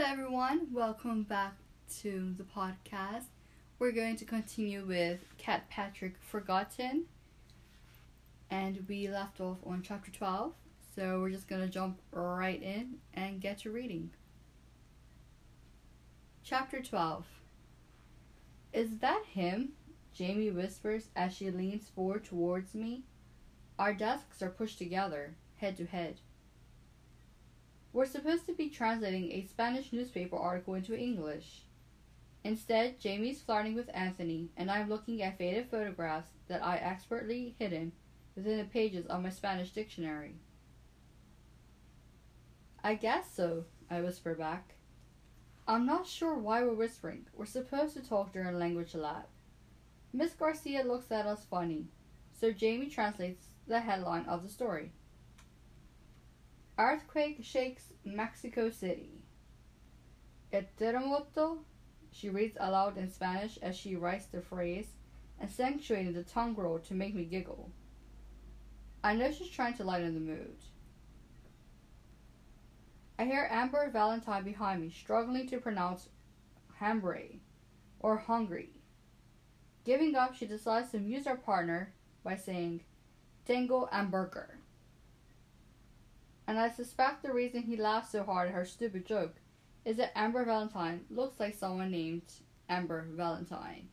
Hello everyone, welcome back to the podcast. We're going to continue with Cat Patrick Forgotten, and we left off on chapter 12, so we're just going to jump right in and get to reading. Chapter 12. Is that him? Jamie whispers as she leans forward towards me. Our desks are pushed together, head to head. We're supposed to be translating a Spanish newspaper article into English. Instead, Jamie's flirting with Anthony, and I'm looking at faded photographs that I expertly hidden within the pages of my Spanish dictionary. I guess so, I whisper back. I'm not sure why we're whispering. We're supposed to talk during language lab. Miss Garcia looks at us funny, so Jamie translates the headline of the story. Earthquake shakes Mexico City. El terremoto, she reads aloud in Spanish as she writes the phrase, accentuating the tongue roll to make me giggle. I know she's trying to lighten the mood. I hear Amber Valentine behind me struggling to pronounce hambre, or hungry. Giving up, she decides to amuse her partner by saying, Tengo hamburger. And I suspect the reason he laughs so hard at her stupid joke is that Amber Valentine looks like someone named Amber Valentine.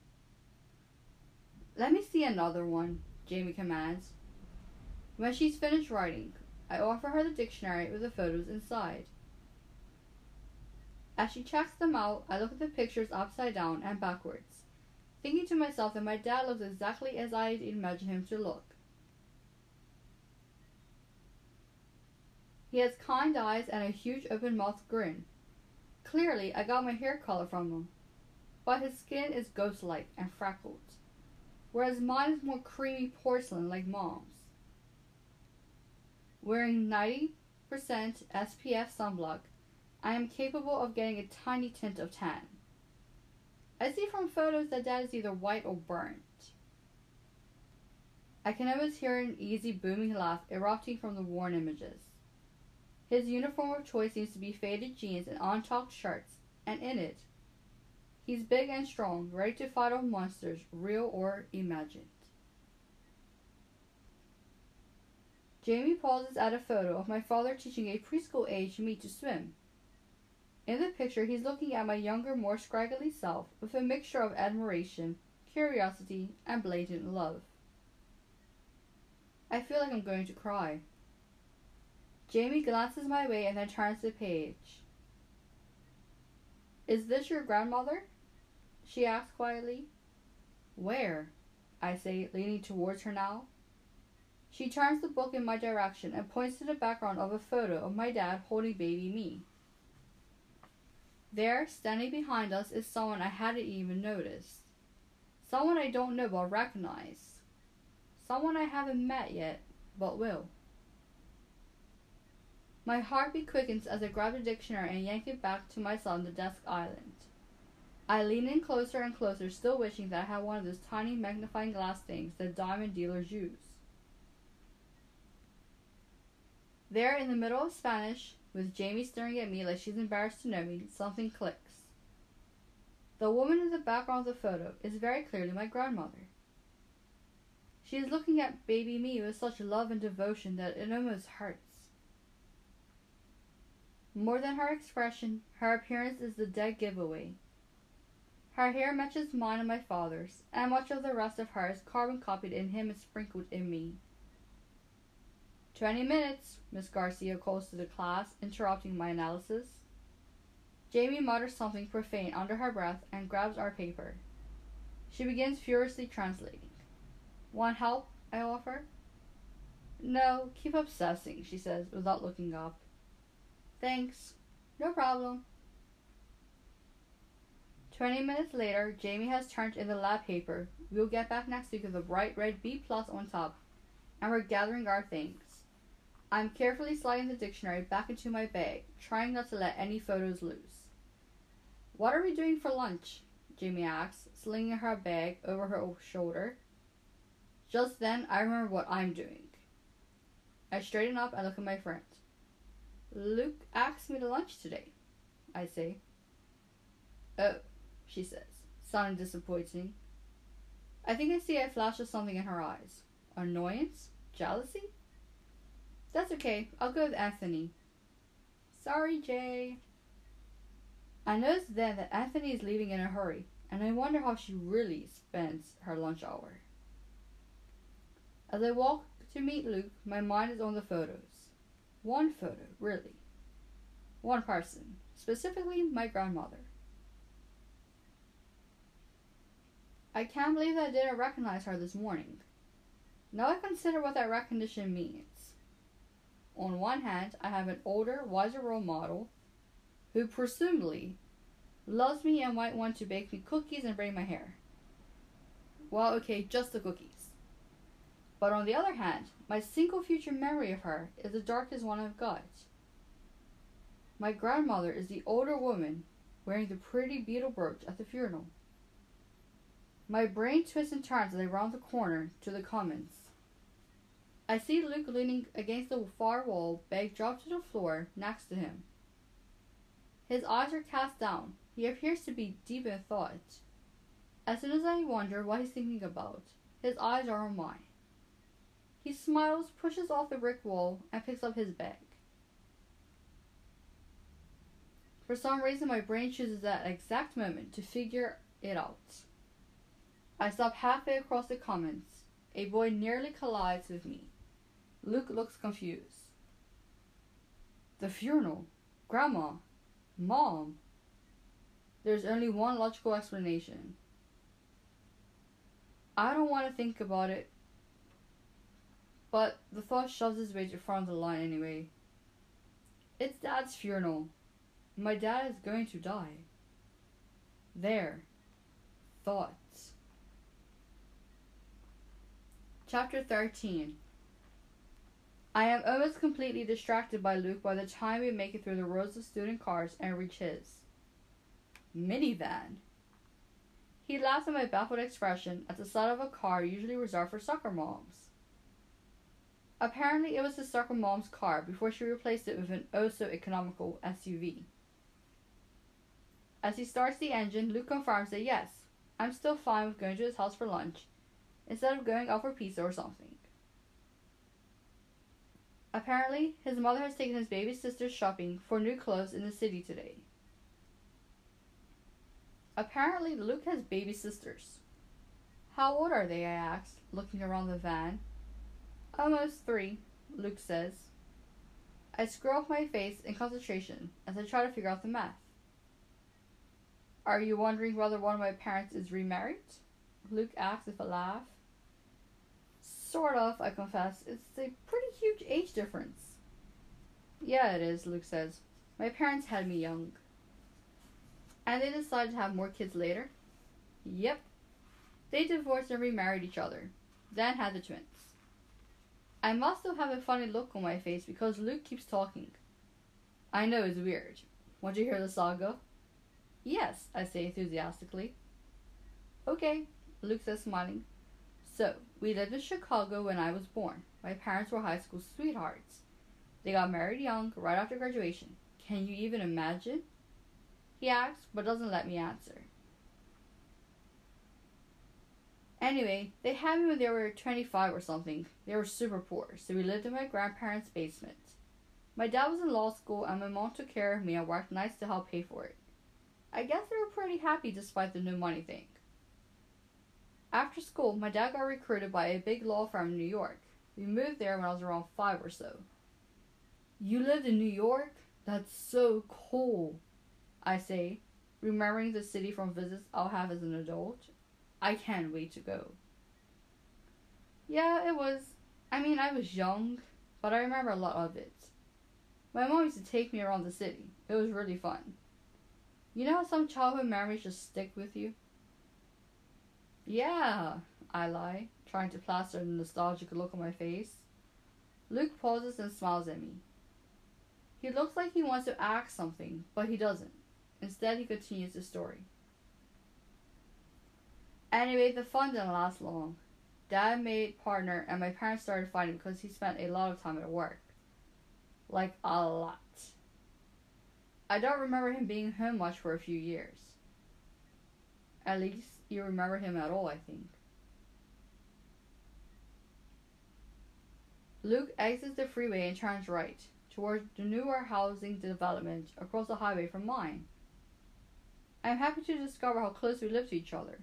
Let me see another one, Jamie commands. When she's finished writing, I offer her the dictionary with the photos inside. As she checks them out, I look at the pictures upside down and backwards, thinking to myself that my dad looks exactly as I'd imagine him to look. He has kind eyes and a huge open-mouthed grin. Clearly, I got my hair color from him, but his skin is ghost-like and freckled, whereas mine is more creamy porcelain like Mom's. Wearing 90% SPF sunblock, I am capable of getting a tiny tint of tan. I see from photos that Dad is either white or burnt. I can always hear an easy booming laugh erupting from the worn images. His uniform of choice seems to be faded jeans and untucked shirts, and in it, he's big and strong, ready to fight off monsters, real or imagined. Jamie pauses at a photo of my father teaching a preschool-aged me to swim. In the picture, he's looking at my younger, more scraggly self with a mixture of admiration, curiosity, and blatant love. I feel like I'm going to cry. Jamie glances my way and then turns the page. Is this your grandmother? She asks quietly. Where? I say, leaning towards her now. She turns the book in my direction and points to the background of a photo of my dad holding baby me. There, standing behind us, is someone I hadn't even noticed. Someone I don't know but recognize. Someone I haven't met yet, but will. My heartbeat quickens as I grab the dictionary and yank it back to my son on the desk island. I lean in closer and closer, still wishing that I had one of those tiny magnifying glass things that diamond dealers use. There, in the middle of Spanish, with Jamie staring at me like she's embarrassed to know me, something clicks. The woman in the background of the photo is very clearly my grandmother. She is looking at baby me with such love and devotion that it almost hurts. More than her expression, her appearance is the dead giveaway. Her hair matches mine and my father's, and much of the rest of her is carbon copied in him and sprinkled in me. 20 minutes, Miss Garcia calls to the class, interrupting my analysis. Jamie mutters something profane under her breath and grabs our paper. She begins furiously translating. Want help? I offer. No, keep obsessing, she says, without looking up. Thanks. No problem. 20 minutes later, Jamie has turned in the lab paper. We'll get back next week with a bright red B+ on top, and we're gathering our things. I'm carefully sliding the dictionary back into my bag, trying not to let any photos loose. What are we doing for lunch? Jamie asks, slinging her bag over her shoulder. Just then, I remember what I'm doing. I straighten up and look at my friend. Luke asked me to lunch today. I say. "Oh," she says, sounding disappointing. I think I see a flash of something in her eyes. Annoyance? Jealousy? That's okay. I'll go with Anthony. Sorry, Jay. I notice then that Anthony is leaving in a hurry, and I wonder how she really spends her lunch hour. As I walk to meet Luke, my mind is on the photos. One photo, really. One person, specifically my grandmother. I can't believe that I didn't recognize her this morning. Now I consider what that recognition means. On one hand, I have an older, wiser role model who presumably loves me and might want to bake me cookies and braid my hair. Well, okay, just the cookies. But on the other hand, my single future memory of her is the darkest one I've got. My grandmother is the older woman wearing the pretty beetle brooch at the funeral. My brain twists and turns as I round the corner to the commons. I see Luke leaning against the far wall, bag dropped to the floor next to him. His eyes are cast down. He appears to be deep in thought. As soon as I wonder what he's thinking about, his eyes are on mine. He smiles, pushes off the brick wall, and picks up his bag. For some reason, my brain chooses that exact moment to figure it out. I stop halfway across the commons. A boy nearly collides with me. Luke looks confused. The funeral? Grandma? Mom? There's only one logical explanation. I don't want to think about it, but the thought shoves its way to the front of the line anyway. It's Dad's funeral. My dad is going to die. There. Thought. Chapter 13. I am almost completely distracted by Luke by the time we make it through the rows of student cars and reach his minivan. He laughs at my baffled expression at the sight of a car usually reserved for soccer moms. Apparently it was his soccer mom's car before she replaced it with an oh-so-economical SUV. As he starts the engine, Luke confirms that yes, I'm still fine with going to his house for lunch, instead of going out for pizza or something. Apparently, his mother has taken his baby sister shopping for new clothes in the city today. Apparently, Luke has baby sisters. How old are they, I asked, looking around the van. Almost 3, Luke says. I screw up my face in concentration as I try to figure out the math. Are you wondering whether one of my parents is remarried? Luke asks with a laugh. Sort of, I confess. It's a pretty huge age difference. Yeah, it is, Luke says. My parents had me young. And they decided to have more kids later? Yep. They divorced and remarried each other, then had the twins. I must still have a funny look on my face because Luke keeps talking. I know it's weird. Want to hear the saga? Yes, I say enthusiastically. Okay, Luke says, smiling. So, we lived in Chicago when I was born. My parents were high school sweethearts. They got married young, right after graduation. Can you even imagine? He asks, but doesn't let me answer. Anyway, they had me when they were 25 or something. They were super poor, so we lived in my grandparents' basement. My dad was in law school, and my mom took care of me and worked nights to help pay for it. I guess they were pretty happy despite the no money thing. After school, my dad got recruited by a big law firm in New York. We moved there when I was around 5 or so. You lived in New York? That's so cool, I say, remembering the city from visits I'll have as an adult. I can't wait to go. Yeah, it was. I mean, I was young, but I remember a lot of it. My mom used to take me around the city. It was really fun. You know how some childhood memories just stick with you? Yeah, I lie, trying to plaster the nostalgic look on my face. Luke pauses and smiles at me. He looks like he wants to ask something, but he doesn't. Instead, he continues the story. Anyway, the fun didn't last long. Dad made partner and my parents started fighting because he spent a lot of time at work. Like, a lot. I don't remember him being home much for a few years. At least you remember him at all, I think. Luke exits the freeway and turns right, towards the newer housing development across the highway from mine. I am happy to discover how close we live to each other.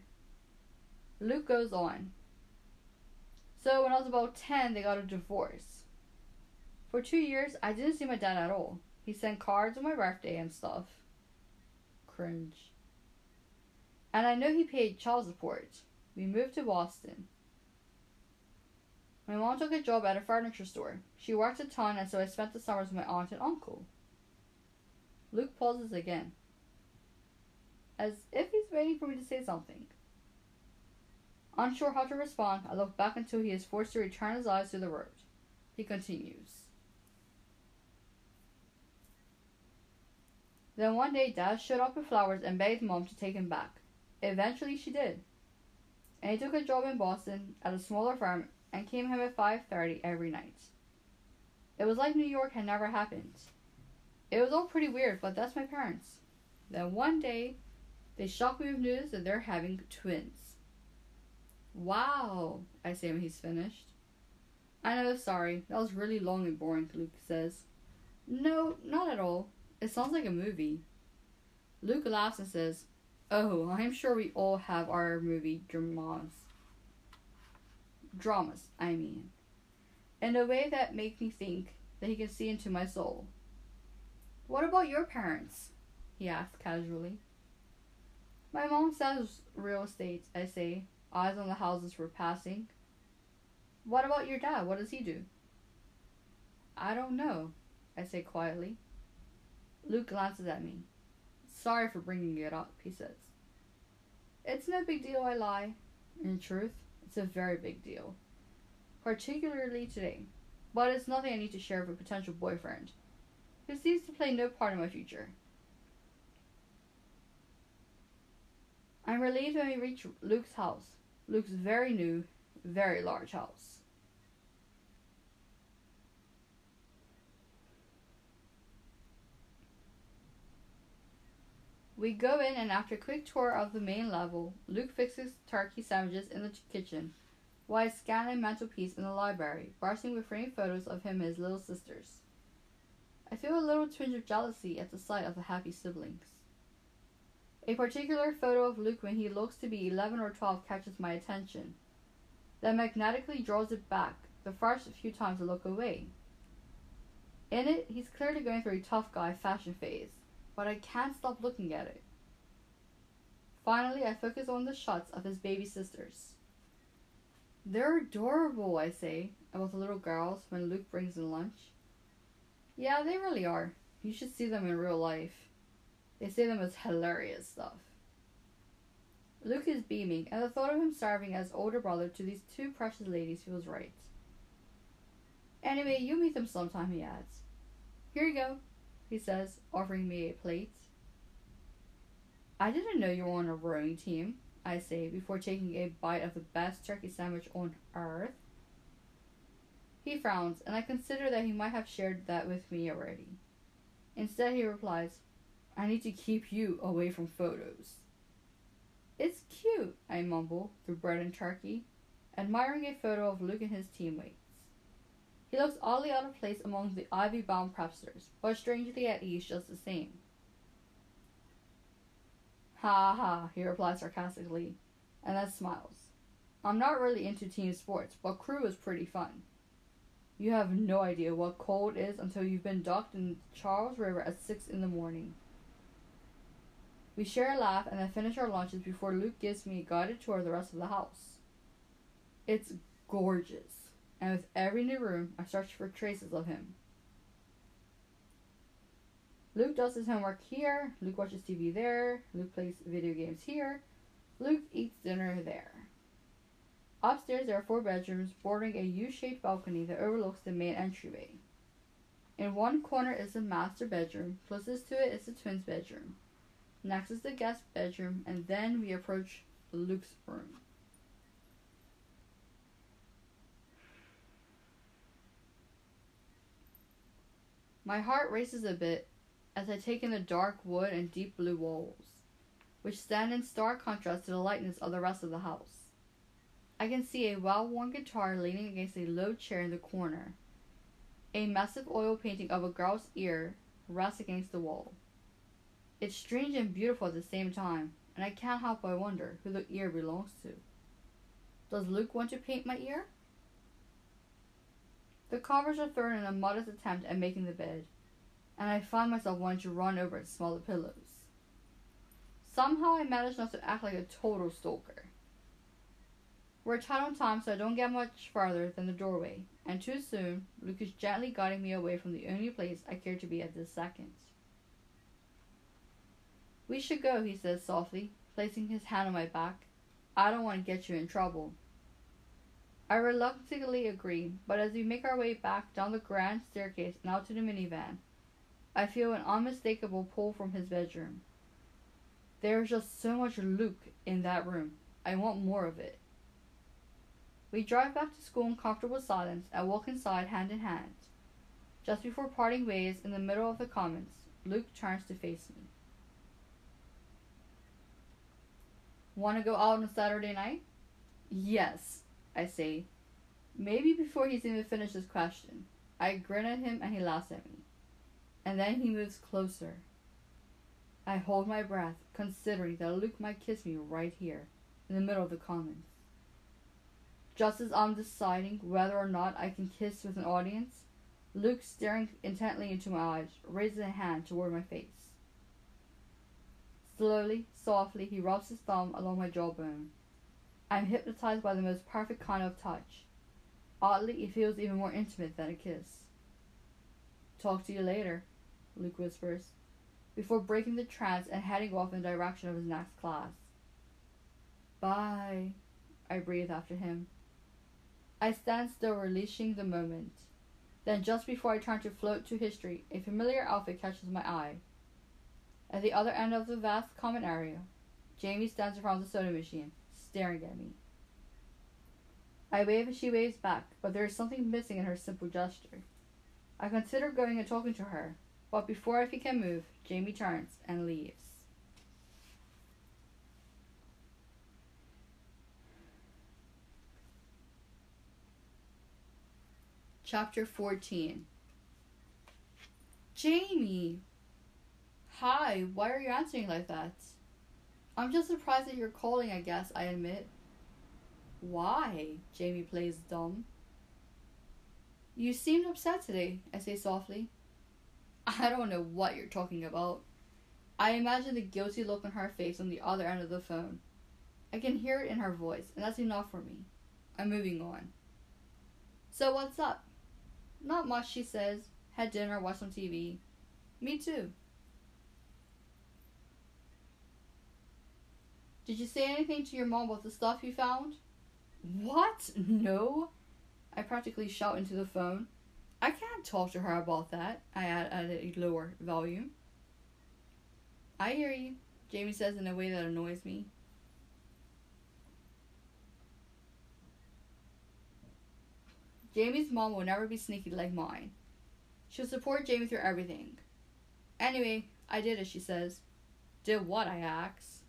Luke goes on. So when I was about 10, they got a divorce. For 2 years, I didn't see my dad at all. He sent cards on my birthday and stuff. Cringe. And I know he paid child support. We moved to Boston. My mom took a job at a furniture store. She worked a ton, and so I spent the summers with my aunt and uncle. Luke pauses again, as if he's waiting for me to say something. Unsure how to respond, I look back until he is forced to return his eyes to the road. He continues. Then one day, Dad showed up with flowers and begged Mom to take him back. Eventually, she did. And he took a job in Boston at a smaller firm and came home at 5:30 every night. It was like New York had never happened. It was all pretty weird, but that's my parents. Then one day, they shocked me with news that they're having twins. Wow, I say when he's finished. I know, sorry, that was really long and boring, Luke says. No, not at all. It sounds like a movie. Luke laughs and says, oh, I'm sure we all have our movie dramas. Dramas, I mean. In a way that makes me think that he can see into my soul. What about your parents? He asks casually. My mom sells real estate, I say, eyes on the houses we're passing. What about your dad? What does he do? I don't know, I say quietly. Luke glances at me. Sorry for bringing it up, he says. It's no big deal, I lie. In truth, it's a very big deal. Particularly today. But it's nothing I need to share with a potential boyfriend, who seems to play no part in my future. I'm relieved when we reach Luke's house. Luke's very new, very large house. We go in, and after a quick tour of the main level, Luke fixes turkey sandwiches in the kitchen, while I scan a mantelpiece in the library, bursting with framed photos of him and his little sisters. I feel a little twinge of jealousy at the sight of the happy siblings. A particular photo of Luke when he looks to be 11 or 12 catches my attention, then magnetically draws it back the first few times I look away. In it, he's clearly going through a tough guy fashion phase, but I can't stop looking at it. Finally, I focus on the shots of his baby sisters. They're adorable, I say, about the little girls when Luke brings in lunch. Yeah, they really are. You should see them in real life. They say them as hilarious stuff. Luke is beaming, and the thought of him serving as older brother to these two precious ladies feels right. Anyway, you meet them sometime, he adds. Here you go, he says, offering me a plate. I didn't know you were on a rowing team, I say, before taking a bite of the best turkey sandwich on earth. He frowns, and I consider that he might have shared that with me already. Instead, he replies, I need to keep you away from photos. It's cute, I mumble through bread and turkey, admiring a photo of Luke and his teammates. He looks oddly out of place among the ivy-bound prepsters, but strangely at ease just the same. Ha ha, he replies sarcastically, and then smiles. I'm not really into team sports, but crew is pretty fun. You have no idea what cold is until you've been docked in the Charles River at 6 a.m. We share a laugh and then finish our lunches before Luke gives me a guided tour of the rest of the house. It's gorgeous. And with every new room, I search for traces of him. Luke does his homework here, Luke watches TV there, Luke plays video games here, Luke eats dinner there. Upstairs, there are 4 bedrooms bordering a U-shaped balcony that overlooks the main entryway. In one corner is the master bedroom, closest to it is the twins' bedroom. Next is the guest bedroom, and then we approach Luke's room. My heart races a bit as had taken the dark wood and deep blue walls, which stand in stark contrast to the lightness of the rest of the house. I can see a well-worn guitar leaning against a low chair in the corner. A massive oil painting of a girl's ear rests against the wall. It's strange and beautiful at the same time, and I can't help but wonder who the ear belongs to. Does Luke want to paint my ear? The covers are thrown in a modest attempt at making the bed, and I find myself wanting to run over and smell the pillows. Somehow I manage not to act like a total stalker. We're tight on time, so I don't get much farther than the doorway, and too soon, Luke is gently guiding me away from the only place I care to be at this second. "We should go," he says softly, placing his hand on my back. "I don't want to get you in trouble." I reluctantly agree, but as we make our way back down the grand staircase and out to the minivan, I feel an unmistakable pull from his bedroom. There's just so much Luke in that room. I want more of it. We drive back to school in comfortable silence and walk inside hand in hand. Just before parting ways in the middle of the commons, Luke turns to face me. "Want to go out on a Saturday night?" "Yes," I say. Maybe before he's even finished his question, I grin at him and he laughs at me. And then he moves closer. I hold my breath, considering that Luke might kiss me right here, in the middle of the commons. Just as I'm deciding whether or not I can kiss with an audience, Luke, staring intently into my eyes, raises a hand toward my face. Slowly, softly, he rubs his thumb along my jawbone. I'm hypnotized by the most perfect kind of touch. Oddly, it feels even more intimate than a kiss. "Talk to you later," Luke whispers, before breaking the trance and heading off in the direction of his next class. "Bye," I breathe after him. I stand still, relishing the moment. Then, just before I turn to float to history, a familiar outfit catches my eye. At the other end of the vast common area, Jamie stands in front of the soda machine, staring at me. I wave and she waves back, but there is something missing in her simple gesture. I consider going and talking to her, but before she can move, Jamie turns and leaves. Chapter 14. "Jamie! Hi, why are you answering like that?" "I'm just surprised that you're calling, I guess," I admit. "Why?" Jamie plays dumb. "You seemed upset today," I say softly. I don't know what you're talking about. I imagine the guilty look on her face on the other end of the phone. I can hear it in her voice, and that's enough for me. I'm moving on. "So what's up?" "Not much," she says. "Had dinner, watched some TV." "Me too." "Did you say anything to your mom about the stuff you found?" "What? No." I practically shout into the phone. "I can't talk to her about that," I add at a lower volume. "I hear you," Jamie says in a way that annoys me. Jamie's mom will never be sneaky like mine. She'll support Jamie through everything. "Anyway, I did it," she says. "Did what?" I ask.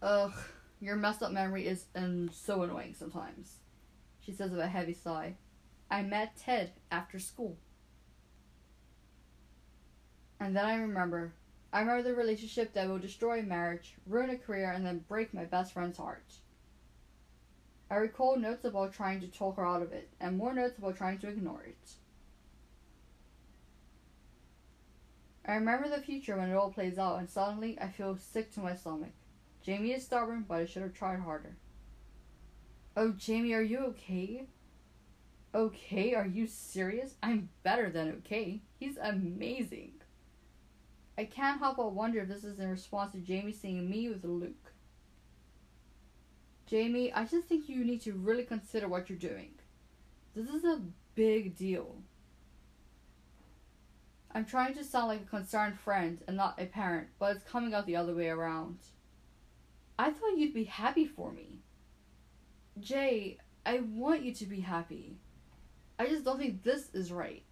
"Ugh, your messed up memory is so annoying sometimes," she says with a heavy sigh. "I met Ted after school." And then I remember the relationship that will destroy a marriage, ruin a career, and then break my best friend's heart. I recall notes about trying to talk her out of it, and more notes about trying to ignore it. I remember the future when it all plays out, and suddenly I feel sick to my stomach. Jamie is stubborn, but I should have tried harder. "Oh, Jamie, are you okay?" "Okay? Are you serious? I'm better than okay. He's amazing." I can't help but wonder if this is in response to Jamie seeing me with Luke. "Jamie, I just think you need to really consider what you're doing. This is a big deal." I'm trying to sound like a concerned friend and not a parent, but it's coming out the other way around. "I thought you'd be happy for me." "Jay, I want you to be happy. I just don't think this is right.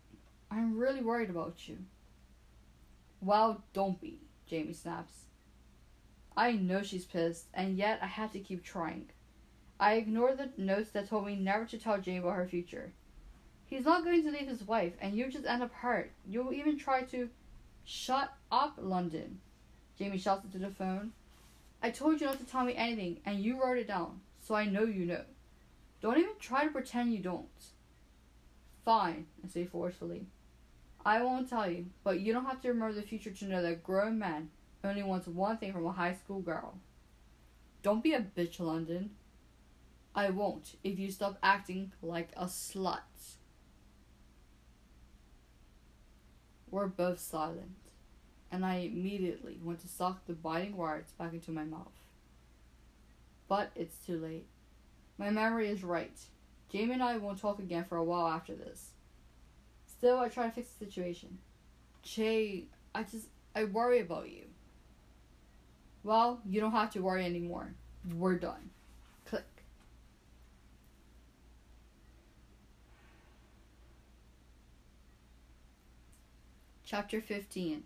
I'm really worried about you. Wow, don't be, Jamie snaps. I know she's pissed, and yet I have to keep trying. I ignore the notes that told me never to tell Jamie about her future. He's not going to leave his wife, and you just end up hurt. You'll even try to... Shut up, London, Jamie shouts into the phone. I told you not to tell me anything, and you wrote it down, so I know you know. Don't even try to pretend you don't. Fine, I say forcefully. I won't tell you, but you don't have to remember the future to know that a grown man only wants one thing from a high school girl. Don't be a bitch, London. I won't if you stop acting like a slut. We're both silent, and I immediately want to suck the biting words back into my mouth. But it's too late. My memory is right. Jamie and I won't talk again for a while after this. Still, I try to fix the situation. Jay, I worry about you. Well, you don't have to worry anymore. We're done. Click. Chapter 15.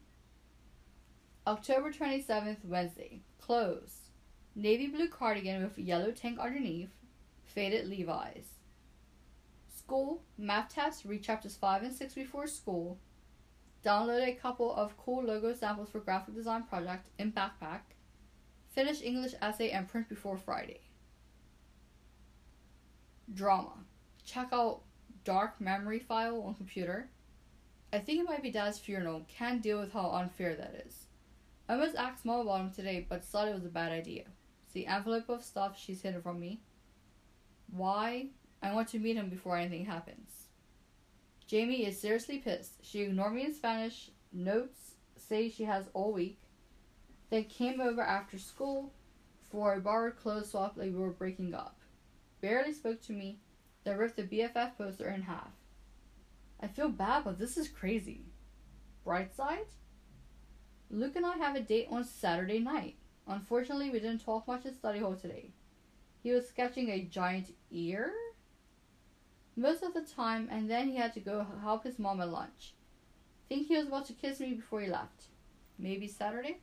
October 27th, Wednesday. Clothes. Navy blue cardigan with yellow tank underneath. Faded Levi's. School. Math tests. Read chapters 5 and 6 before school. Download a couple of cool logo samples for graphic design project in backpack. Finish English essay and print before Friday. Drama. Check out dark memory file on computer. I think it might be Dad's funeral. Can't deal with how unfair that is. I almost asked Mom about him today, but decided it was a bad idea. It's the envelope of stuff she's hidden from me. Why? I want to meet him before anything happens. Jamie is seriously pissed. She ignored me in Spanish. Notes say she has all week. They came over after school for a borrowed clothes swap like we were breaking up. Barely spoke to me. They ripped the BFF poster in half. I feel bad, but this is crazy. Bright side? Luke and I have a date on Saturday night. Unfortunately, we didn't talk much in study hall today. He was sketching a giant ear most of the time, and then he had to go help his mom at lunch. Think he was about to kiss me before he left. Maybe Saturday?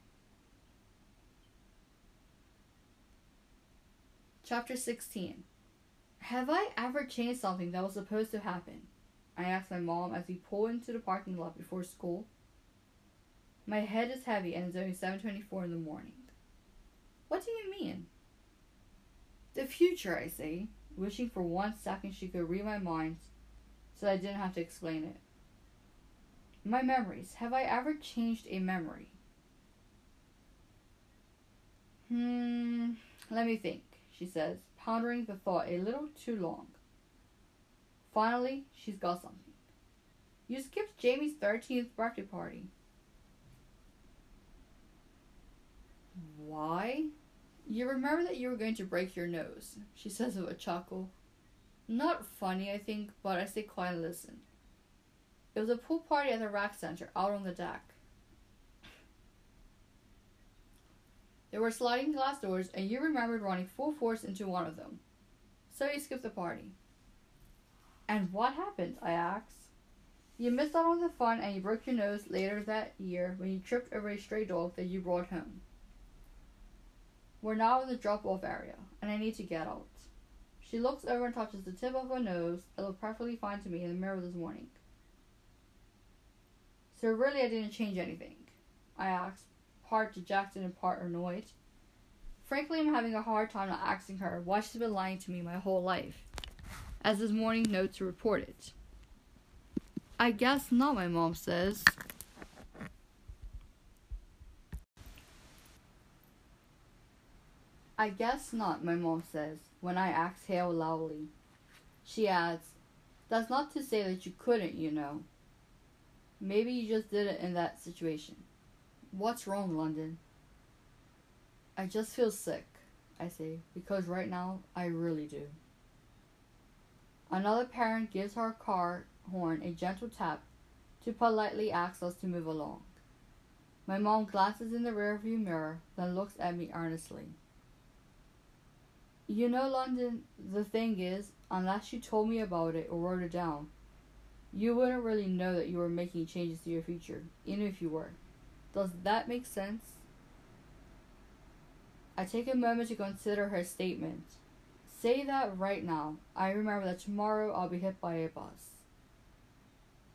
Chapter 16. Have I ever changed something that was supposed to happen? I asked my mom as we pulled into the parking lot before school. My head is heavy and it's only 7:24 in the morning. What do you mean? The future, I say, wishing for one second she could read my mind so I didn't have to explain it. My memories. Have I ever changed a memory? Let me think, she says, pondering the thought a little too long. Finally, she's got something. You skipped Jamie's 13th birthday party. Why? You remember that you were going to break your nose, she says with a chuckle. Not funny, I think, but I stay quiet and listen. It was a pool party at the rec center, out on the deck. There were sliding glass doors, and you remembered running full force into one of them. So you skipped the party. And what happened? I asked. You missed out on the fun and you broke your nose later that year when you tripped over a stray dog that you brought home. We're now in the drop-off area, and I need to get out. She looks over and touches the tip of her nose. It looked perfectly fine to me in the mirror this morning. So really I didn't change anything, I asked, part dejected and part annoyed. Frankly, I'm having a hard time not asking her why she's been lying to me my whole life. As this morning notes reported. I guess not, my mom says. I guess not, my mom says, when I exhale loudly. She adds, that's not to say that you couldn't, you know. Maybe you just did it in that situation. What's wrong, London? I just feel sick, I say, because right now I really do. Another parent gives her car horn a gentle tap to politely ask us to move along. My mom glances in the rearview mirror, then looks at me earnestly. You know, London, the thing is, unless you told me about it or wrote it down, you wouldn't really know that you were making changes to your future, even if you were. Does that make sense? I take a moment to consider her statement. Say that right now. I remember that tomorrow I'll be hit by a bus.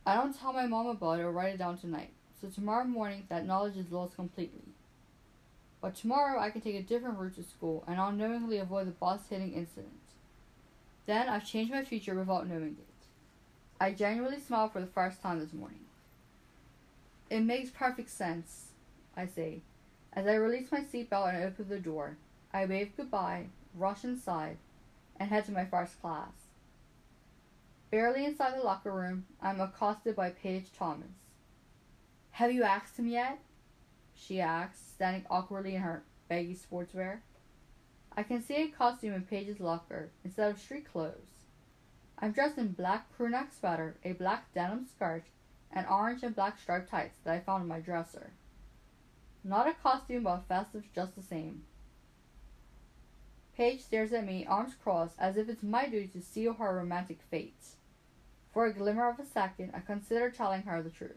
I don't tell my mom about it or write it down tonight, so tomorrow morning that knowledge is lost completely. But tomorrow I can take a different route to school and I'll knowingly avoid the bus hitting incident. Then I've changed my future without knowing it. I genuinely smiled for the first time this morning. It makes perfect sense, I say. As I release my seatbelt and open the door, I wave goodbye, rush inside, and head to my first class. Barely inside the locker room, I'm accosted by Paige Thomas. Have you asked him yet? She asks, standing awkwardly in her baggy sportswear. I can see a costume in Paige's locker instead of street clothes. I'm dressed in black crewneck sweater, a black denim skirt, and orange and black striped tights that I found in my dresser. Not a costume, but festive just the same. Paige stares at me, arms crossed, as if it's my duty to seal her romantic fate. For a glimmer of a second, I consider telling her the truth.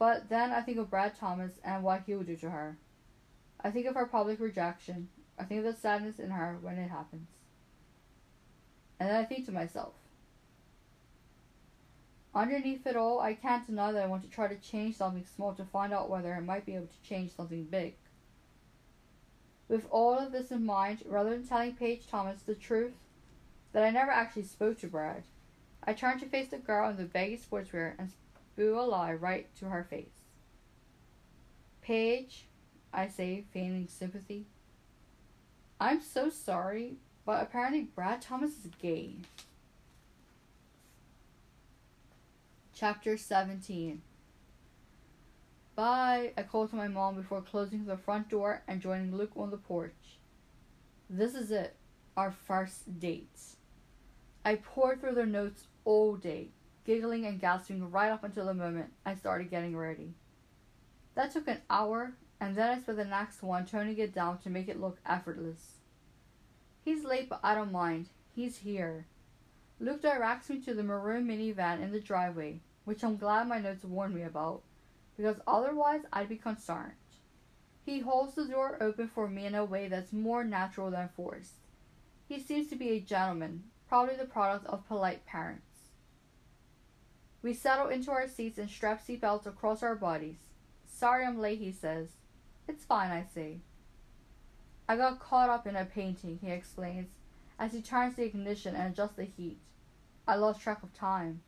But then I think of Brad Thomas and what he would do to her. I think of her public rejection. I think of the sadness in her when it happens. And then I think to myself. Underneath it all, I can't deny that I want to try to change something small to find out whether I might be able to change something big. With all of this in mind, rather than telling Paige Thomas the truth, that I never actually spoke to Brad, I turn to face the girl in the baggy sportswear and spew a lie right to her face. Paige, I say, feigning sympathy. I'm so sorry, but apparently Brad Thomas is gay. Chapter 17. Bye, I call to my mom before closing the front door and joining Luke on the porch. This is it, our first date. I pored through their notes all day, giggling and gasping right up until the moment I started getting ready. That took an hour, and then I spent the next one toning it down to make it look effortless. He's late, but I don't mind. He's here. Luke directs me to the maroon minivan in the driveway, which I'm glad my notes warned me about, because otherwise I'd be concerned. He holds the door open for me in a way that's more natural than forced. He seems to be a gentleman, probably the product of polite parents. We settle into our seats and strap seatbelts across our bodies. Sorry I'm late, he says. It's fine, I say. I got caught up in a painting, he explains, as he turns the ignition and adjusts the heat. I lost track of time.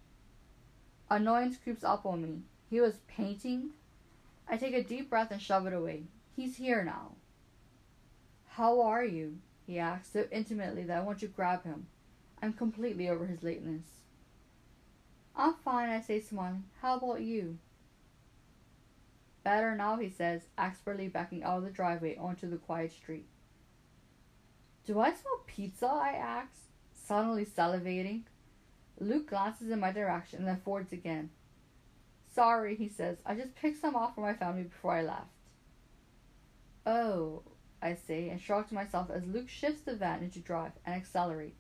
Annoyance creeps up on me. He was painting? I take a deep breath and shove it away. He's here now. How are you? He asks so intimately that I want to grab him. I'm completely over his lateness. I'm fine, I say, smiling. How about you? Better now, he says, expertly backing out of the driveway onto the quiet street. Do I smell pizza? I ask, suddenly salivating. Luke glances in my direction and then forwards again. Sorry, he says. I just picked some off for my family before I left. Oh, I say, and shrug to myself as Luke shifts the van into drive and accelerates.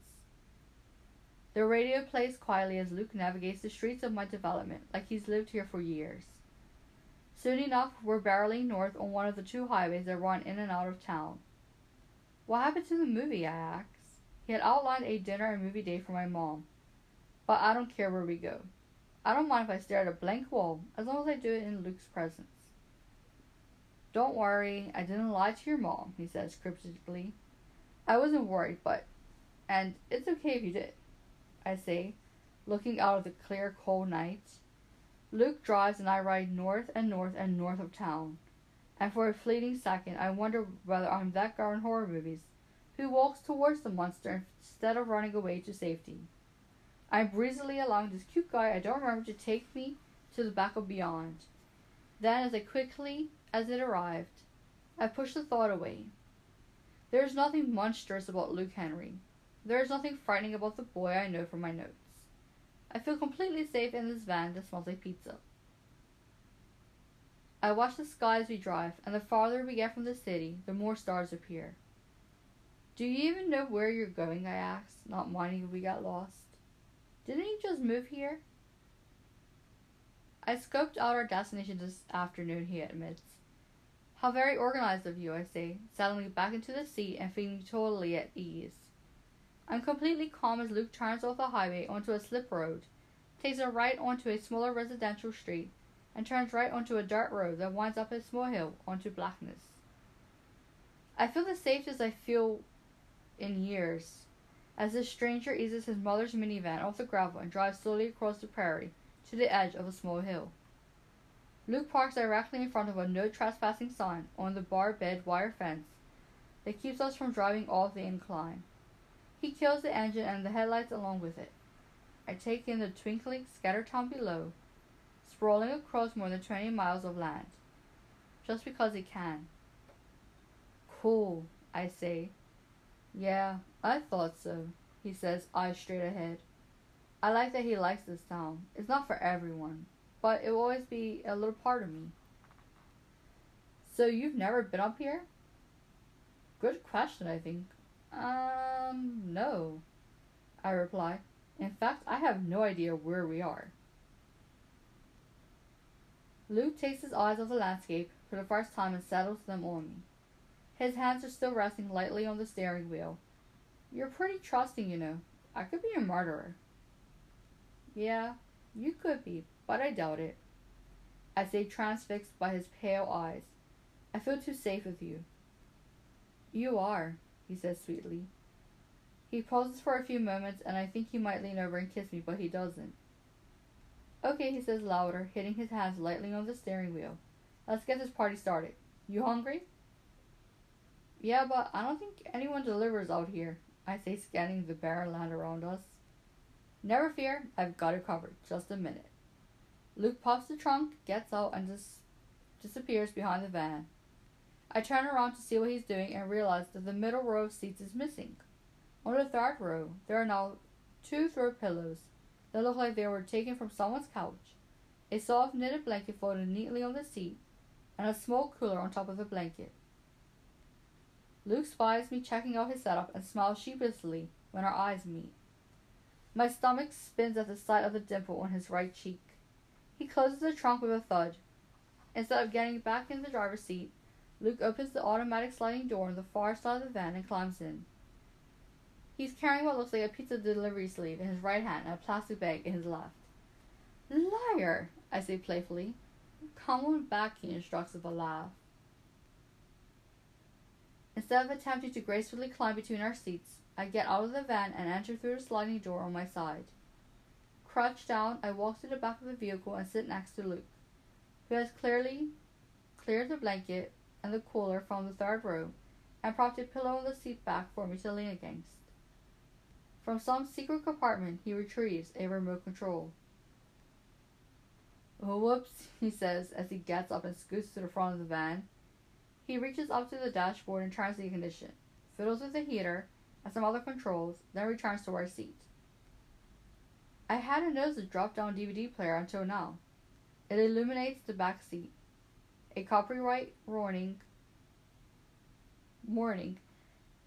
The radio plays quietly as Luke navigates the streets of my development like he's lived here for years. Soon enough, we're barreling north on one of the two highways that run in and out of town. What happened to the movie? I ask. He had outlined a dinner and movie date for my mom, but I don't care where we go. I don't mind if I stare at a blank wall, as long as I do it in Luke's presence. Don't worry, I didn't lie to your mom, he says cryptically. I wasn't worried, but... And it's okay if you did, I say, looking out of the clear, cold night. Luke drives and I ride north and north and north of town. And for a fleeting second, I wonder whether I'm that girl in horror movies who walks towards the monster instead of running away to safety. I'm breezily along this cute guy I don't remember to take me to the back of beyond. Then, as quickly as it arrived, I pushed the thought away. There is nothing monstrous about Luke Henry. There is nothing frightening about the boy I know from my notes. I feel completely safe in this van that smells like pizza. I watch the sky as we drive, and the farther we get from the city, the more stars appear. Do you even know where you're going? I asked, not minding if we got lost. Didn't you just move here? I scoped out our destination this afternoon, he admits. How very organized of you, I say, settling back into the seat and feeling totally at ease. I'm completely calm as Luke turns off the highway onto a slip road, takes a right onto a smaller residential street, and turns right onto a dirt road that winds up a small hill onto blackness. I feel the safest I feel in years, as this stranger eases his mother's minivan off the gravel and drives slowly across the prairie to the edge of a small hill. Luke parks directly in front of a no trespassing sign on the bar bed wire fence that keeps us from driving off the incline. He kills the engine and the headlights along with it. I take in the twinkling scattered town below, sprawling across more than 20 miles of land, just because he can. Cool, I say. Yeah, I thought so, he says, eyes straight ahead. I like that he likes this town. It's not for everyone, but it will always be a little part of me. So you've never been up here? Good question, I think. No, I reply. In fact, I have no idea where we are. Luke takes his eyes off the landscape for the first time and settles them on me. His hands are still resting lightly on the steering wheel. You're pretty trusting, you know. I could be a murderer. Yeah, you could be, but I doubt it. I say, transfixed by his pale eyes. I feel too safe with you. You are, he says sweetly. He pauses for a few moments, and I think he might lean over and kiss me, but he doesn't. Okay, he says louder, hitting his hands lightly on the steering wheel. Let's get this party started. You hungry? Yeah, but I don't think anyone delivers out here, I say, scanning the barren land around us. Never fear, I've got it covered. Just a minute. Luke pops the trunk, gets out, and disappears behind the van. I turn around to see what he's doing and realize that the middle row of seats is missing. On the third row, there are now two throw pillows that look like they were taken from someone's couch, a soft knitted blanket folded neatly on the seat, and a small cooler on top of the blanket. Luke spies me checking out his setup and smiles sheepishly when our eyes meet. My stomach spins at the sight of the dimple on his right cheek. He closes the trunk with a thud. Instead of getting back in the driver's seat, Luke opens the automatic sliding door on the far side of the van and climbs in. He's carrying what looks like a pizza delivery sleeve in his right hand and a plastic bag in his left. Liar, I say playfully. Come on back, he instructs with a laugh. Instead of attempting to gracefully climb between our seats, I get out of the van and enter through the sliding door on my side. Crouched down, I walk to the back of the vehicle and sit next to Luke, who has clearly cleared the blanket and the cooler from the third row and propped a pillow on the seat back for me to lean against. From some secret compartment, he retrieves a remote control. Whoops, he says as he gets up and scoots to the front of the van. He reaches up to the dashboard and turns the ignition, fiddles with the heater and some other controls, then returns to our seat. I hadn't noticed a drop-down DVD player until now. It illuminates the back seat. A copyright warning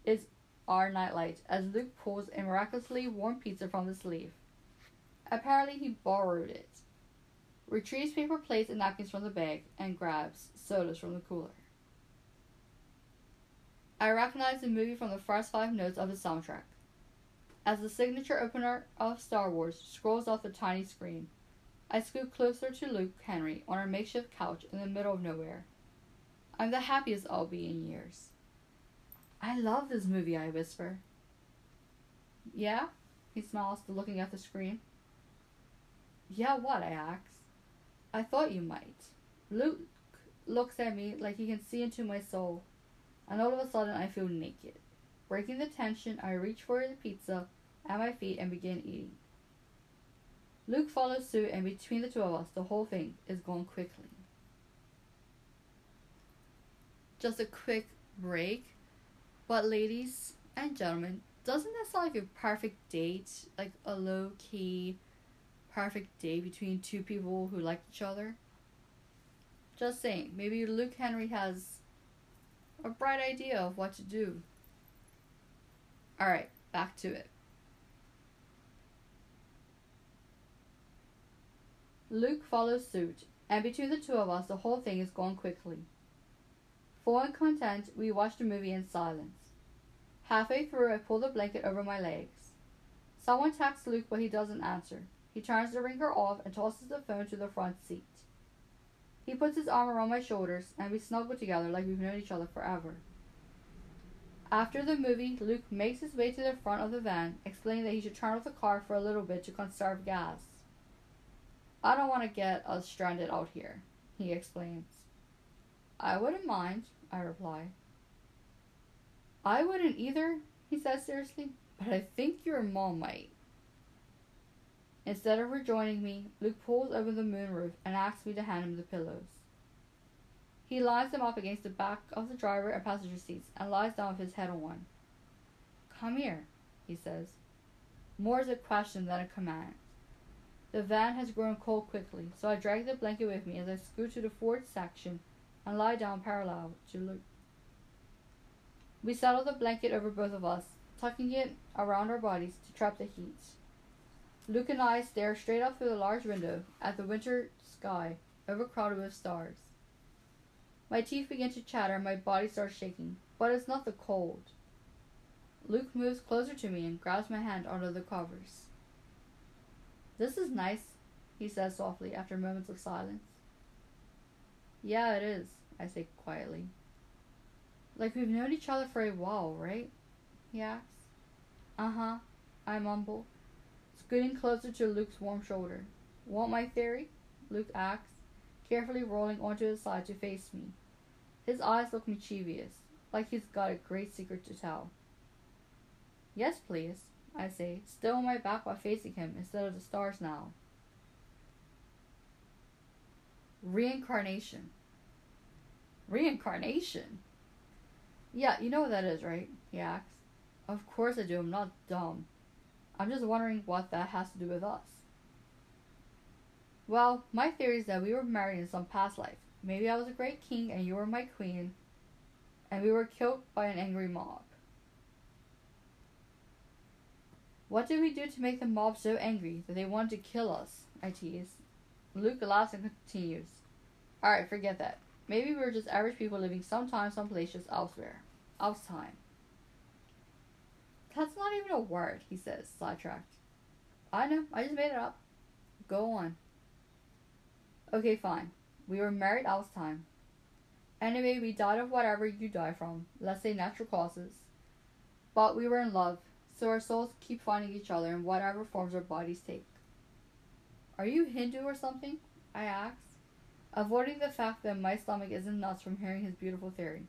is our nightlight as Luke pulls a miraculously warm pizza from the sleeve. Apparently he borrowed it. Retrieves paper plates and napkins from the bag and grabs sodas from the cooler. I recognize the movie from the first 5 notes of the soundtrack, as the signature opener of Star Wars scrolls off the tiny screen. I scoot closer to Luke Henry on our makeshift couch in the middle of nowhere. I'm the happiest I'll be in years. I love this movie, I whisper. Yeah? He smiles, looking at the screen. Yeah, what? I ask. I thought you might. Luke looks at me like he can see into my soul. And all of a sudden, I feel naked. Breaking the tension, I reach for the pizza at my feet and begin eating. Luke follows suit, and between the two of us, the whole thing is gone quickly. Just a quick break. But ladies and gentlemen, doesn't that sound like a perfect date? Like a low-key, perfect date between two people who like each other? Just saying, maybe Luke Henry has a bright idea of what to do. Alright, back to it. Luke follows suit, and between the two of us, the whole thing is gone quickly. Full and content, we watch the movie in silence. Halfway through, I pull the blanket over my legs. Someone texts Luke, but he doesn't answer. He turns the ringer off and tosses the phone to the front seat. He puts his arm around my shoulders, and we snuggle together like we've known each other forever. After the movie, Luke makes his way to the front of the van, explaining that he should turn off the car for a little bit to conserve gas. "I don't want to get us stranded out here," he explains. "I wouldn't mind," I reply. "I wouldn't either," he says seriously, "but I think your mom might." Instead of rejoining me, Luke pulls over the moonroof and asks me to hand him the pillows. He lines them up against the back of the driver and passenger seats and lies down with his head on one. "Come here," he says, more as a question than a command. The van has grown cold quickly, so I drag the blanket with me as I scoot to the forward section and lie down parallel to Luke. We settle the blanket over both of us, tucking it around our bodies to trap the heat. Luke and I stare straight up through the large window at the winter sky, overcrowded with stars. My teeth begin to chatter and my body starts shaking, but it's not the cold. Luke moves closer to me and grabs my hand under the covers. "This is nice," he says softly after moments of silence. "Yeah, it is," I say quietly. "Like we've known each other for a while, right?" he asks. "Uh-huh," I mumble, scooting closer to Luke's warm shoulder. "Want my theory?" Luke asks, carefully rolling onto his side to face me. His eyes look mischievous, like he's got a great secret to tell. "Yes, please," I say, still on my back while facing him instead of the stars now. "Reincarnation." "Reincarnation?" "Yeah, you know what that is, right?" he asks. "Of course I do, I'm not dumb. I'm just wondering what that has to do with us." "Well, my theory is that we were married in some past life. Maybe I was a great king and you were my queen, and we were killed by an angry mob." "What did we do to make the mob so angry that they wanted to kill us?" I tease. Luke laughs and continues. "Alright, forget that. Maybe we were just average people living someplace just elsewhere. Outside." "That's not even a word," he says, sidetracked. "I know, I just made it up." "Go on." "Okay, fine. We were married all the time. Anyway, we died of whatever you die from, let's say natural causes. But we were in love, so our souls keep finding each other in whatever forms our bodies take." "Are you Hindu or something?" I ask, avoiding the fact that my stomach isn't nuts from hearing his beautiful theory.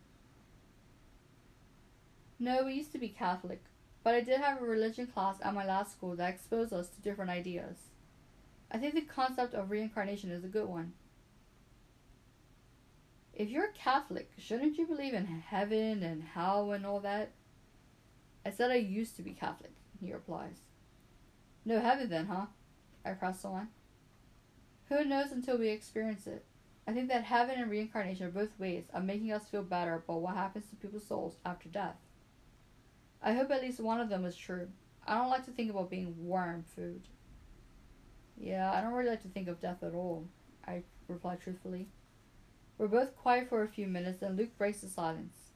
"No, we used to be Catholic, but I did have a religion class at my last school that exposed us to different ideas. I think the concept of reincarnation is a good one." "If you're Catholic, shouldn't you believe in heaven and hell and all that?" "I said I used to be Catholic," he replies. "No heaven then, huh?" I press on. "Who knows until we experience it? I think that heaven and reincarnation are both ways of making us feel better about what happens to people's souls after death. I hope at least one of them is true. I don't like to think about being worm food." "Yeah, I don't really like to think of death at all," I reply truthfully. We're both quiet for a few minutes, and Luke breaks the silence.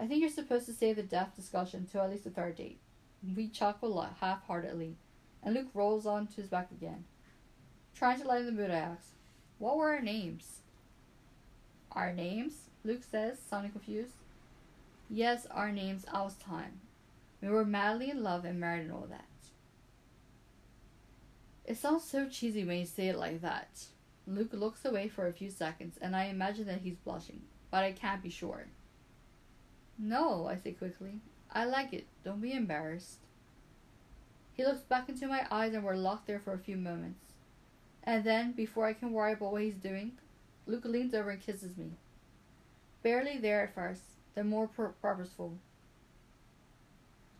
"I think you're supposed to save the death discussion till at least the third date." We chuckle half-heartedly, and Luke rolls on to his back again. Trying to lighten the mood, I ask, "What were our names?" "Our names?" Luke says, sounding confused. "Yes, our names, ours time. We were madly in love and married and all that." It sounds so cheesy when you say it like that. Luke looks away for a few seconds, and I imagine that he's blushing, but I can't be sure. "No," I say quickly. "I like it. Don't be embarrassed." He looks back into my eyes, and we're locked there for a few moments. And then, before I can worry about what he's doing, Luke leans over and kisses me. Barely there at first, then more purposeful.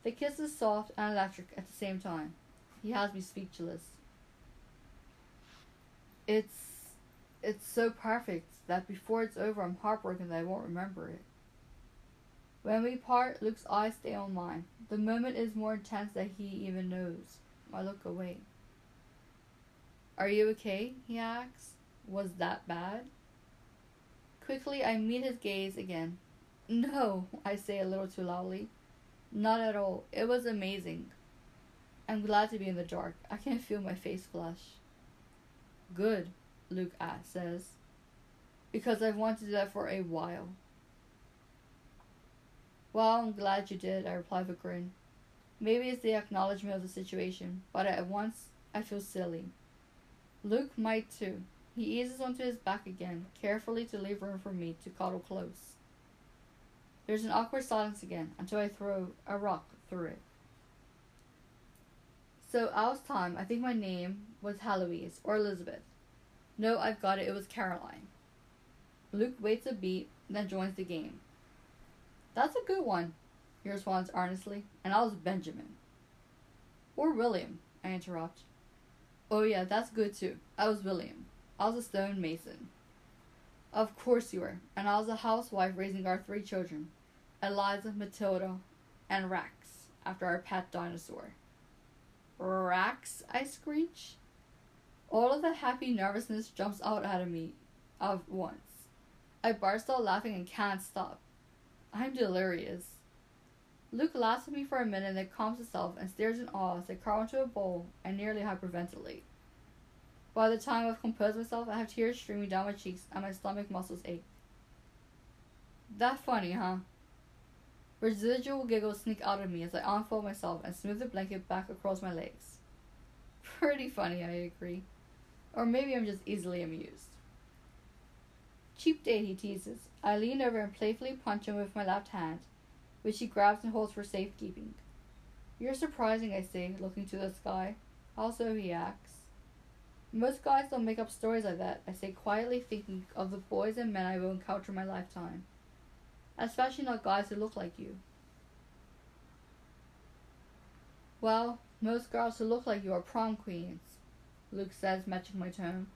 The kiss is soft and electric at the same time. He has me speechless. It's so perfect that before it's over, I'm heartbroken that I won't remember it. When we part, Luke's eyes stay on mine. The moment is more intense than he even knows. I look away. Are you okay? He asks. Was that bad? Quickly, I meet his gaze again. No, I say a little too loudly. Not at all. It was amazing. I'm glad to be in the dark. I can feel my face flush. Good, Luke says. Because I've wanted to do that for a while. Well, I'm glad you did, I reply with a grin. Maybe it's the acknowledgement of the situation, but at once I feel silly. Luke might too. He eases onto his back again, carefully to leave room for me to cuddle close. There's an awkward silence again until I throw a rock through it. So, Al's time, I think my name was Heloise or Elizabeth. No, I've got it. It was Caroline. Luke waits a beat, then joins the game. That's a good one, he responds earnestly, and I was Benjamin. Or William, I interrupt. Oh yeah, that's good too. I was William. I was a stonemason. Of course you were, and I was a housewife raising our three children, Eliza, Matilda, and Rax, after our pet dinosaur. Rax, I screech. All of the happy nervousness jumps out at me at once. I burst out laughing and can't stop. I'm delirious. Luke laughs at me for a minute, then calms himself and stares in awe as I curl into a bowl and nearly hyperventilate. By the time I've composed myself, I have tears streaming down my cheeks and my stomach muscles ache. That funny, huh? Residual giggles sneak out of me as I unfold myself and smooth the blanket back across my legs. Pretty funny, I agree. Or maybe I'm just easily amused. Cheap date, he teases. I lean over and playfully punch him with my left hand, which he grabs and holds for safekeeping. You're surprising, I say, looking to the sky. Also, he acts. Most guys don't make up stories like that, I say, quietly thinking of the boys and men I will encounter in my lifetime. Especially not guys who look like you. Well, most girls who look like you are prom queens, Luke says, matching my tone.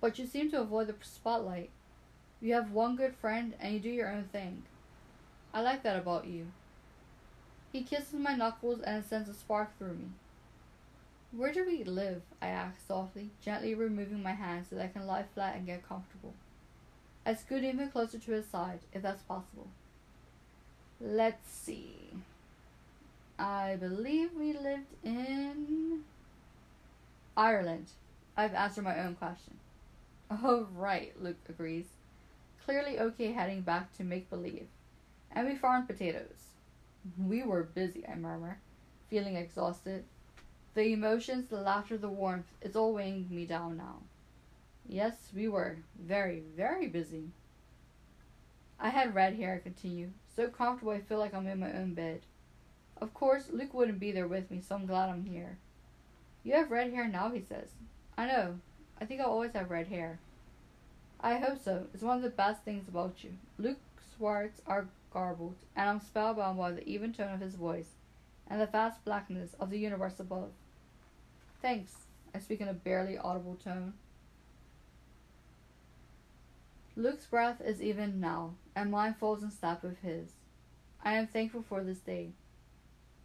But you seem to avoid the spotlight. You have one good friend and you do your own thing. I like that about you. He kisses my knuckles and sends a spark through me. Where do we live? I ask softly, gently removing my hand so that I can lie flat and get comfortable. I scoot even closer to his side, if that's possible. Let's see. I believe we lived in Ireland. I've answered my own question. Oh, right, Luke agrees. Clearly okay heading back to make-believe. And we farmed potatoes. We were busy, I murmur, feeling exhausted. The emotions, the laughter, the warmth, it's all weighing me down now. Yes, we were very, very busy. I had red hair, I continue, so comfortable I feel like I'm in my own bed. Of course, Luke wouldn't be there with me, so I'm glad I'm here. You have red hair now, he says. I know. I think I'll always have red hair. I hope so. It's one of the best things about you. Luke's words are garbled, and I'm spellbound by the even tone of his voice and the vast blackness of the universe above. Thanks, I speak in a barely audible tone. Luke's breath is even now, and mine falls in step with his. I am thankful for this day.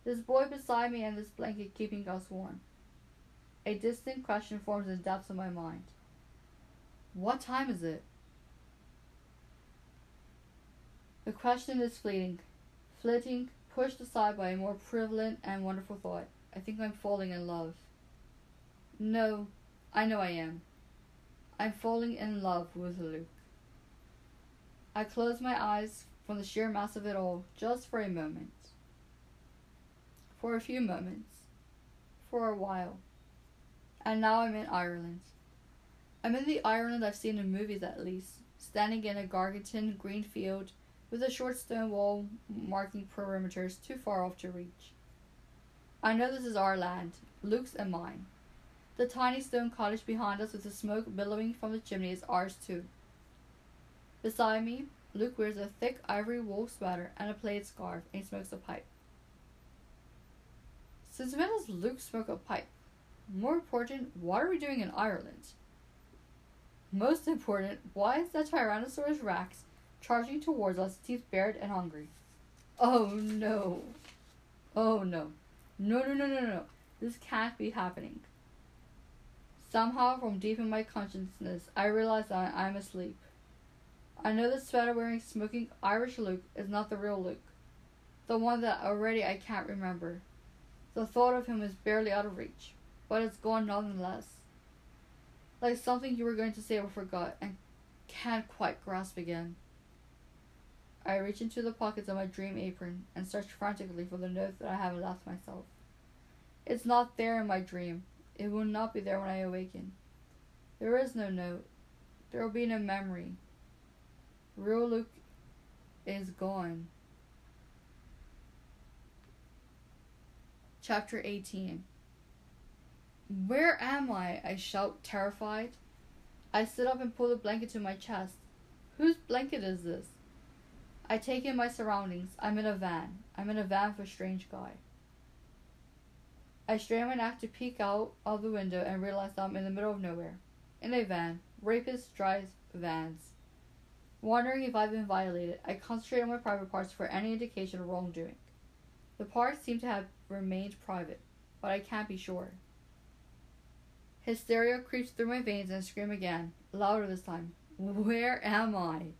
This boy beside me and this blanket keeping us warm. A distant question forms in the depths of my mind. What time is it? The question is flitting, pushed aside by a more prevalent and wonderful thought. I think I'm falling in love. No, I know I am. I'm falling in love with Luke. I close my eyes from the sheer mass of it all, just for a moment. For a few moments. For a while. And now I'm in Ireland. I'm in the Ireland I've seen in movies at least, standing in a gargantuan green field with a short stone wall marking perimeters too far off to reach. I know this is our land, Luke's and mine. The tiny stone cottage behind us with the smoke billowing from the chimney is ours too. Beside me, Luke wears a thick ivory wool sweater and a plaid scarf, and he smokes a pipe. Since when does Luke smoke a pipe? More important, what are we doing in Ireland? Most important, why is that Tyrannosaurus Rex charging towards us, teeth bared and hungry? Oh no. No. This can't be happening. Somehow, from deep in my consciousness, I realize that I'm asleep. I know the sweater-wearing, smoking Irish Luke is not the real Luke, the one that already I can't remember. The thought of him is barely out of reach, but it's gone nonetheless. Like something you were going to say but forgot and can't quite grasp again. I reach into the pockets of my dream apron and search frantically for the note that I haven't left myself. It's not there in my dream. It will not be there when I awaken. There is no note. There will be no memory. Real Luke is gone. Chapter 18. Where am I? I shout, terrified. I sit up and pull the blanket to my chest. Whose blanket is this? I take in my surroundings. I'm in a van. I'm in a van for a strange guy. I strain my neck to peek out of the window and realize that I'm in the middle of nowhere. In a van. Rapist drives vans. Wondering if I've been violated, I concentrate on my private parts for any indication of wrongdoing. The parts seem to have remained private, but I can't be sure. Hysteria creeps through my veins and I scream again, louder this time. Where am I?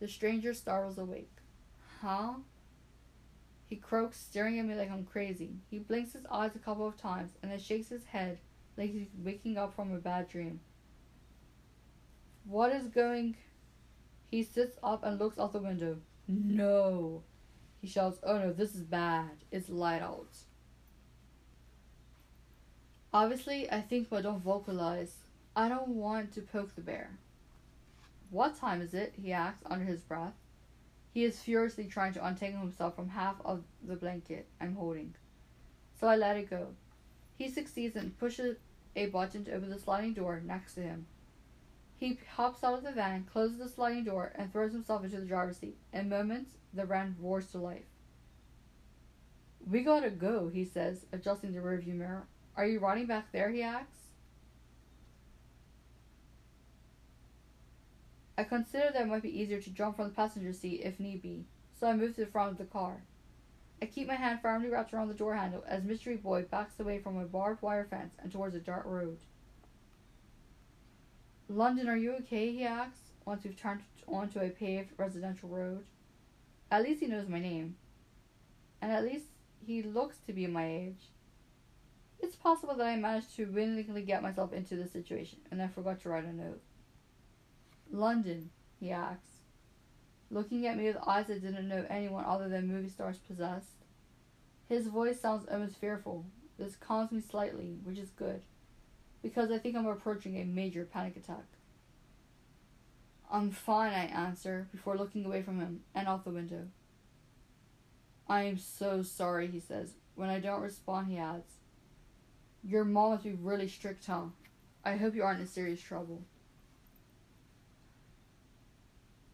The stranger startles awake. Huh? He croaks, staring at me like I'm crazy. He blinks his eyes a couple of times and then shakes his head like he's waking up from a bad dream. What is going? He sits up and looks out the window. No! He shouts, oh no, this is bad. It's light out. Obviously, I think but don't vocalize. I don't want to poke the bear. What time is it? He asks under his breath. He is furiously trying to untangle himself from half of the blanket I'm holding. So I let it go. He succeeds and pushes a button to open the sliding door next to him. He hops out of the van, closes the sliding door, and throws himself into the driver's seat. In moments, the van roars to life. We gotta go, he says, adjusting the rearview mirror. Are you running back there, he asks. I consider that it might be easier to jump from the passenger seat if need be, so I move to the front of the car. I keep my hand firmly wrapped around the door handle as Mystery Boy backs away from a barbed wire fence and towards a dirt road. London, are you okay? He asks, once we've turned onto a paved residential road. At least he knows my name. And at least he looks to be my age. It's possible that I managed to willingly get myself into this situation, and I forgot to write a note. London, he asks, looking at me with eyes that didn't know anyone other than movie stars possessed. His voice sounds almost fearful. This calms me slightly, which is good, because I think I'm approaching a major panic attack. I'm fine, I answer, before looking away from him and out the window. I am so sorry, he says. When I don't respond, he adds, your mom must be really strict, huh? I hope you aren't in serious trouble.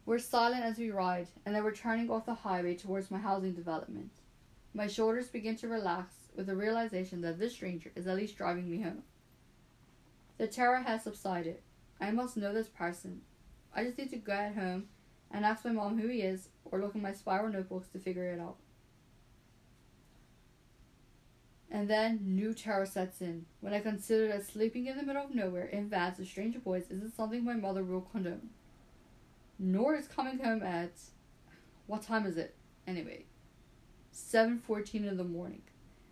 We're silent as we ride, and then we're turning off the highway towards my housing development. My shoulders begin to relax with the realization that this stranger is at least driving me home. The terror has subsided. I must know this person. I just need to go at home and ask my mom who he is, or look in my spiral notebooks to figure it out. And then new terror sets in, when I consider that sleeping in the middle of nowhere in vans with stranger boys isn't something my mother will condone. Nor is coming home at, what time is it? Anyway, 7:14 in the morning.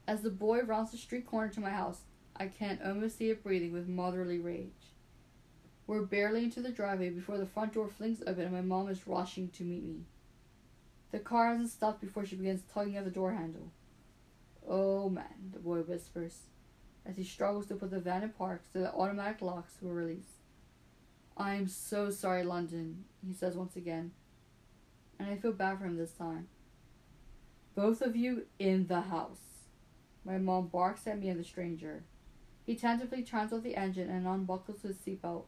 As the boy rounds the street corner to my house, I can almost see it breathing with motherly rage. We're barely into the driveway before the front door flings open and my mom is rushing to meet me. The car hasn't stopped before she begins tugging at the door handle. Oh man, the boy whispers, as he struggles to put the van in park so the automatic locks will release. I am so sorry, London, he says once again, and I feel bad for him this time. Both of you in the house. My mom barks at me and the stranger. He tentatively turns off the engine and unbuckles his seatbelt.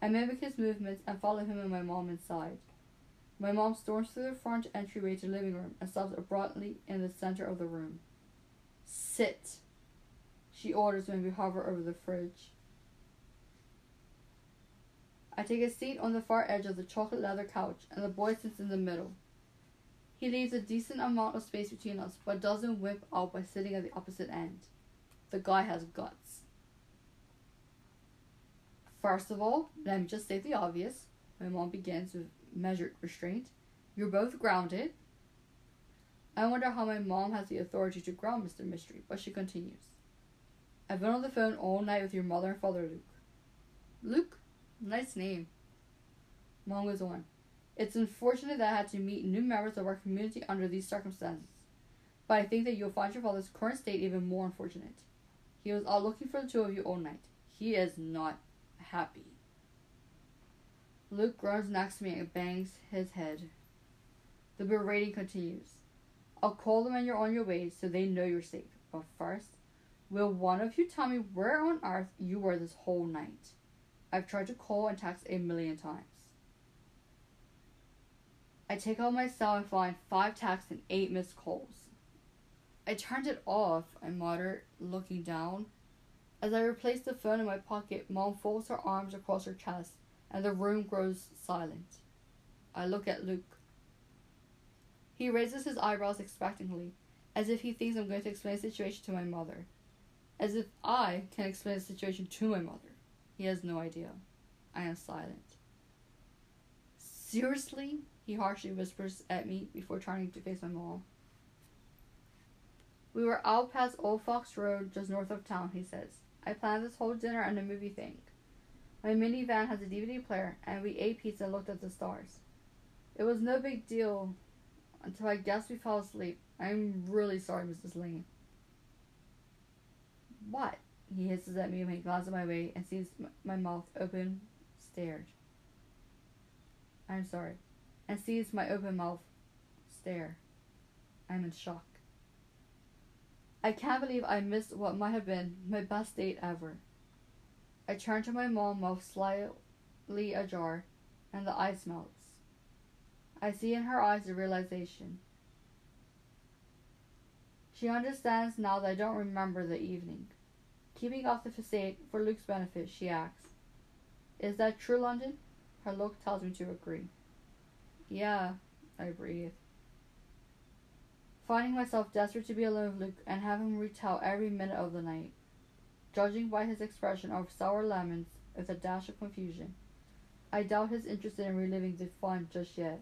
I mimic his movements and follow him and my mom inside. My mom storms through the front entryway to the living room and stops abruptly in the center of the room. Sit, she orders when we hover over the fridge. I take a seat on the far edge of the chocolate leather couch, and the boy sits in the middle. He leaves a decent amount of space between us, but doesn't wimp out by sitting at the opposite end. The guy has guts. First of all, let me just state the obvious. My mom begins with measured restraint. You're both grounded. I wonder how my mom has the authority to ground Mr. Mystery, but she continues. I've been on the phone all night with your mother and father, Luke. Luke? Nice name. Mom goes on. It's unfortunate that I had to meet new members of our community under these circumstances, but I think that you'll find your father's current state even more unfortunate. He was out looking for the two of you all night. He is not happy. Luke groans next to me and bangs his head. The berating continues. I'll call them when you're on your way so they know you're safe. But first, will one of you tell me where on earth you were this whole night? I've tried to call and text 1,000,000 times. I take out my cell and find 5 texts and 8 missed calls. I turned it off, I muttered, looking down. As I replace the phone in my pocket, Mom folds her arms across her chest, and the room grows silent. I look at Luke. He raises his eyebrows expectantly, as if he thinks I'm going to explain the situation to my mother. As if I can explain the situation to my mother. He has no idea. I am silent. Seriously? He harshly whispers at me before turning to face my mom. We were out past Old Fox Road, just north of town, he says. I planned this whole dinner and a movie thing. My minivan has a DVD player, and we ate pizza and looked at the stars. It was no big deal until I guess we fell asleep. I'm really sorry, Mrs. Lane. What? He hisses at me when he glances my way and sees my mouth open, stared. I'm sorry. And sees my open mouth stare. I'm in shock. I can't believe I missed what might have been my best date ever. I turn to my mom, mouth slightly ajar, and the ice melts. I see in her eyes the realization. She understands now that I don't remember the evening. Keeping off the facade for Luke's benefit, she asks, Is that true, London? Her look tells me to agree. Yeah, I breathe. Finding myself desperate to be alone with Luke and have him retell every minute of the night. Judging by his expression of sour lemons with a dash of confusion, I doubt he's interested in reliving the fun just yet.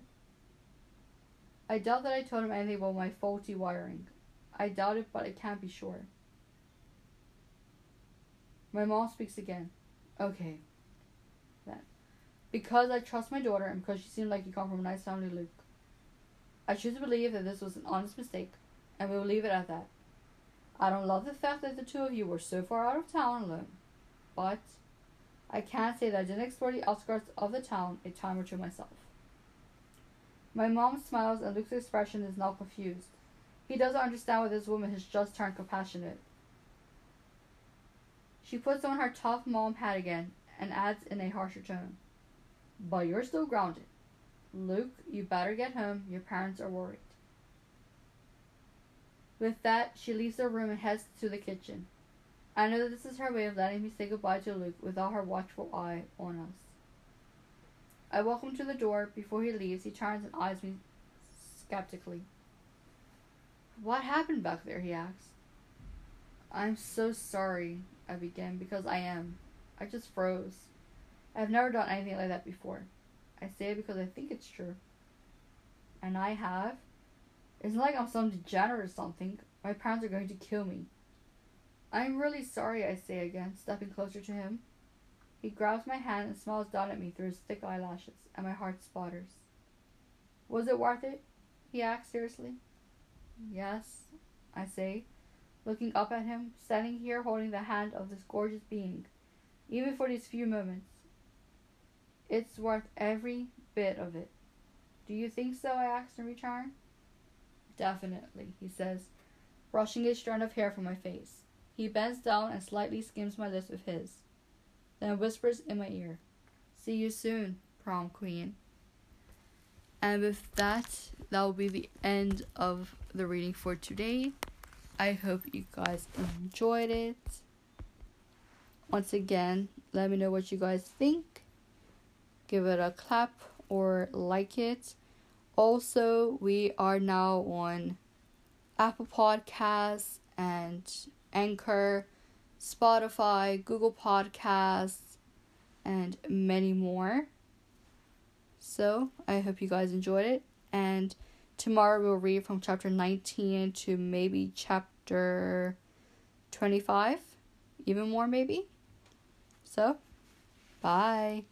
I doubt that I told him anything about my faulty wiring. I doubt it, but I can't be sure. My mom speaks again. Okay. Because I trust my daughter and because she seemed like you come from a nice family, Luke. I choose to believe that this was an honest mistake, and we will leave it at that. I don't love the fact that the two of you were so far out of town alone, but I can say that I didn't explore the outskirts of the town a time or two myself. My mom smiles and Luke's expression is now confused. He doesn't understand why this woman has just turned compassionate. She puts on her tough mom hat again and adds in a harsher tone. But you're still grounded. Luke, you better get home. Your parents are worried. With that, she leaves the room and heads to the kitchen. I know that this is her way of letting me say goodbye to Luke without her watchful eye on us. I walk him to the door. Before he leaves, he turns and eyes me skeptically. What happened back there? He asks. I'm so sorry, I begin, because I am. I just froze. I've never done anything like that before. I say it because I think it's true. And I have. It's not like I'm some degenerate or something. My parents are going to kill me. I'm really sorry, I say again, stepping closer to him. He grabs my hand and smiles down at me through his thick eyelashes, and my heart sputters. Was it worth it? He asks seriously. Yes, I say, looking up at him, standing here holding the hand of this gorgeous being, even for these few moments. It's worth every bit of it. Do you think so? I asked in return. Definitely, he says, brushing a strand of hair from my face. He bends down and slightly skims my lips with his, then whispers in my ear, See you soon, prom queen. And with that, that will be the end of the reading for today. I hope you guys enjoyed it. Once again, let me know what you guys think. Give it a clap or like it. Also, we are now on Apple Podcasts and Anchor, Spotify, Google Podcasts, and many more. So I hope you guys enjoyed it, and tomorrow we'll read from chapter 19 to maybe chapter 25, even more maybe. So, bye.